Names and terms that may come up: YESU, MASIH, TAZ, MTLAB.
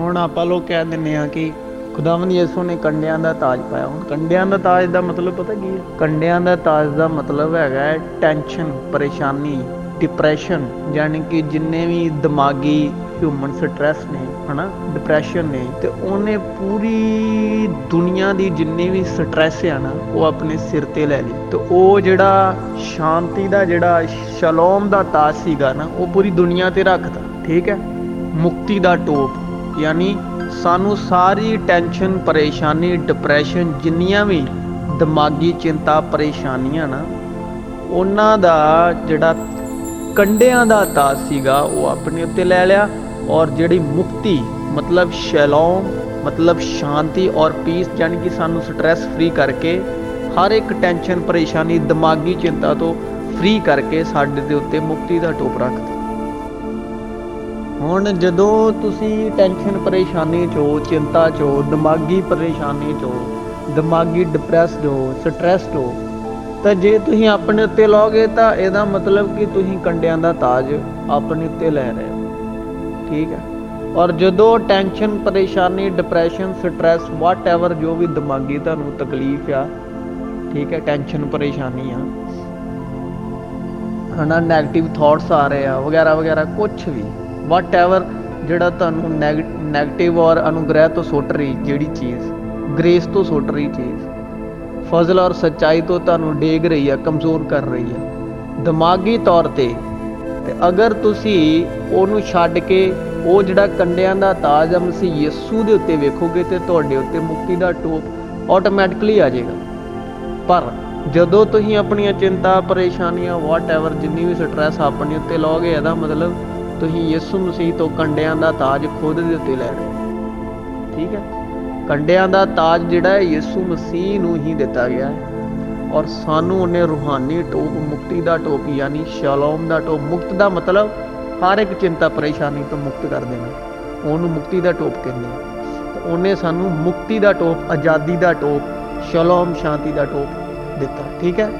ہوں آپ لوگ کہہ دیں کہ خداوند یسو نے کنڈیاں دا تاج پایا۔ ہوں کنڈیاں دا تاج دا مطلب پتہ کی ہے؟ کنڈیاں دا تاج دا مطلب ہے ٹینشن، پریشانی، ڈپریشن، یعنی کہ جن بھی دماغی ہیومن سٹریس نے، ہے نا، ڈپریشن نے، تو انہیں پوری دنیا دی جن بھی سٹریس ہے نا وہ اپنے سر تے لے لی۔ تو وہ جڑا شانتی دا، جڑا شلوم دا تاج سیگا نا، وہ پوری دنیا تے رکھتا، ٹھیک ہے، مکتی دا ٹوپ، یعنی سانو ساری ٹینشن، پریشانی، ڈپریشن، جنیاں بھی دماغی چنتا، پریشانیاں نا، انہاں دا جڑا کنڈیاں دا تاج سیگا وہ اپنے اتنے لے لیا، اور جڑی مکتی مطلب شیلوم مطلب شانتی اور پیس، یعنی کہ سانو سٹریس فری کر کے، ہر ایک ٹینشن، پریشانی، دماغی چنتا تو فری کر کے ساڈے دے اتنے مکتی دا ٹوپ رکھتا۔ ہوں جدوں تسی ٹینشن، پریشانی چو، چنتا چو، دماغی پریشانی چو، دماغی ڈپریسڈ ہو، سٹریسڈ ہو، تو جی تھی اپنے اتنے لو گے تو یہ مطلب کہ تھی کنڈیاں دا تاج اپنے اتنے لے رہے ہو، ٹھیک ہے۔ اور جدو ٹینشن، پریشانی، ڈپریشن، سٹریس، واٹ ایور جو بھی دماغی تمہیں تکلیف آ، ٹھیک ہے، ٹینشن، پریشانی ہے نا، نیگیٹو تھاٹس آ رہے ہیں وغیرہ وغیرہ، کچھ بھی واٹ ایور جڑا تمہیں نیگیٹو اور انوگرہ تو سٹ رہی جیڑی چیز، گریس تو سٹ رہی چیز، فضل اور سچائی تو تانوں ڈیگ رہی ہے، کمزور کر رہی ہے دماغی طور تے، اگر تسی اونوں چھڈ کے او جڑا کنڈیاں دا تاج مسیح یسو دے اوتے ویکھو گے تے تواڈے اوتے مکتی دا ٹوپ آٹومیٹکلی آ جائے گا۔ پر جدوں تسی اپنی چنتا، پریشانیاں، واٹ ایور جنی بھی سٹریس اپنے اوتے لو گے، ادا مطلب تسی یسو مسیح تو کنڈیاں دا تاج خود دے اوتے لے رہے ہو، ٹھیک ہے۔ کنڈیاں دا تاج جڑا ہے یسو مسیح نو ہی دیتا گیا ہے، اور سانو انہیں روحانی ٹوپ، مکتی دا ٹوپ، یعنی شالوم دا ٹوپ، مکت دا مطلب ہر ایک چنتا، پریشانی تو مکت کر دینا، انہوں مکتی دا ٹوپ کہندے ہیں۔ تو انہیں سانو مکتی دا ٹوپ، آزادی دا ٹوپ، شالوم شانتی دا ٹوپ دیتا، ٹھیک ہے۔